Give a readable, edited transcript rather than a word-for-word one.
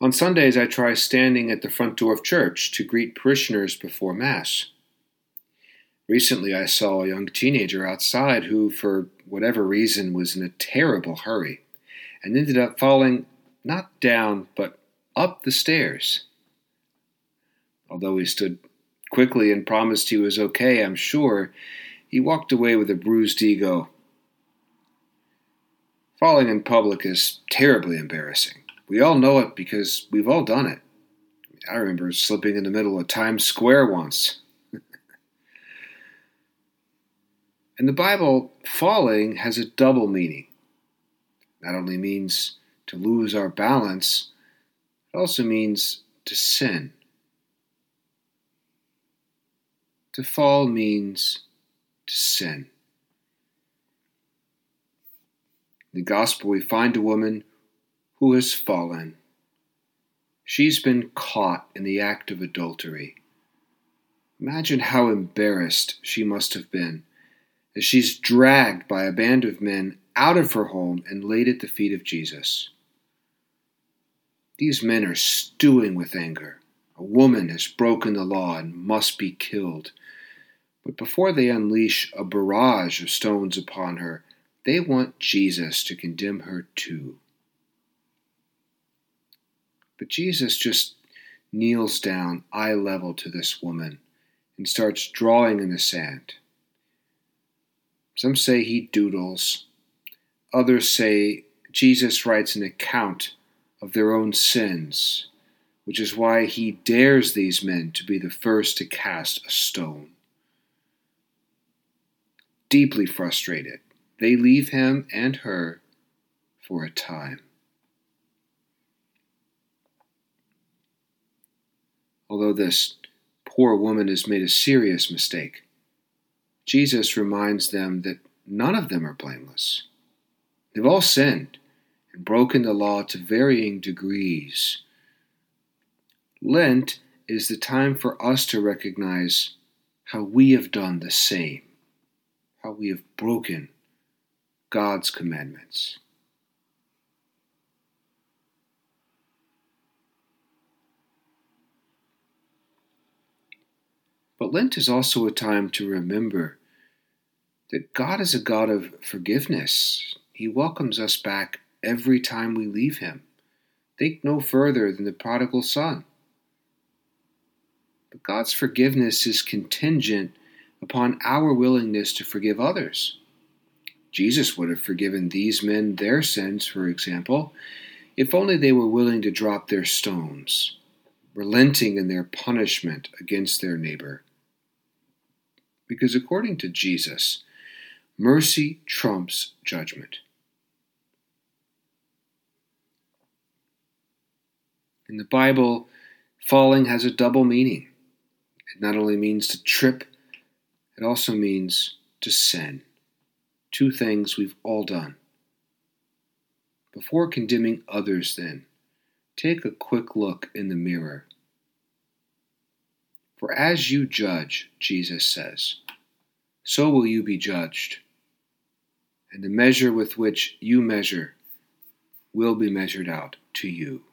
On Sundays, I try standing at the front door of church to greet parishioners before Mass. Recently, I saw a young teenager outside who, for whatever reason, was in a terrible hurry and ended up falling not down, but up the stairs. Although he stood quickly and promised he was okay, I'm sure, he walked away with a bruised ego. Falling in public is terribly embarrassing. We all know it because we've all done it. I remember slipping in the middle of Times Square once. In the Bible, falling has a double meaning. Not only means to lose our balance, it also means to sin. To fall means to sin. In the Gospel, we find a woman who has fallen. She's been caught in the act of adultery. Imagine how embarrassed she must have been as she's dragged by a band of men out of her home and laid at the feet of Jesus. These men are stewing with anger. A woman has broken the law and must be killed. But before they unleash a barrage of stones upon her, they want Jesus to condemn her too. But Jesus just kneels down eye level to this woman and starts drawing in the sand. Some say he doodles. Others say Jesus writes an account of their own sins, which is why he dares these men to be the first to cast a stone. Deeply frustrated, they leave him and her for a time. Although this poor woman has made a serious mistake, Jesus reminds them that none of them are blameless. They've all sinned and broken the law to varying degrees. Lent is the time for us to recognize how we have done the same, how we have broken God's commandments. But Lent is also a time to remember that God is a God of forgiveness. He welcomes us back every time we leave Him. Think no further than the prodigal son. But God's forgiveness is contingent upon our willingness to forgive others. Jesus would have forgiven these men their sins, for example, if only they were willing to drop their stones, relenting in their punishment against their neighbor. Because according to Jesus, mercy trumps judgment. In the Bible, falling has a double meaning. It not only means to trip, it also means to sin. Two things we've all done. Before condemning others, then, take a quick look in the mirror. For as you judge, Jesus says, so will you be judged. And the measure with which you measure will be measured out to you.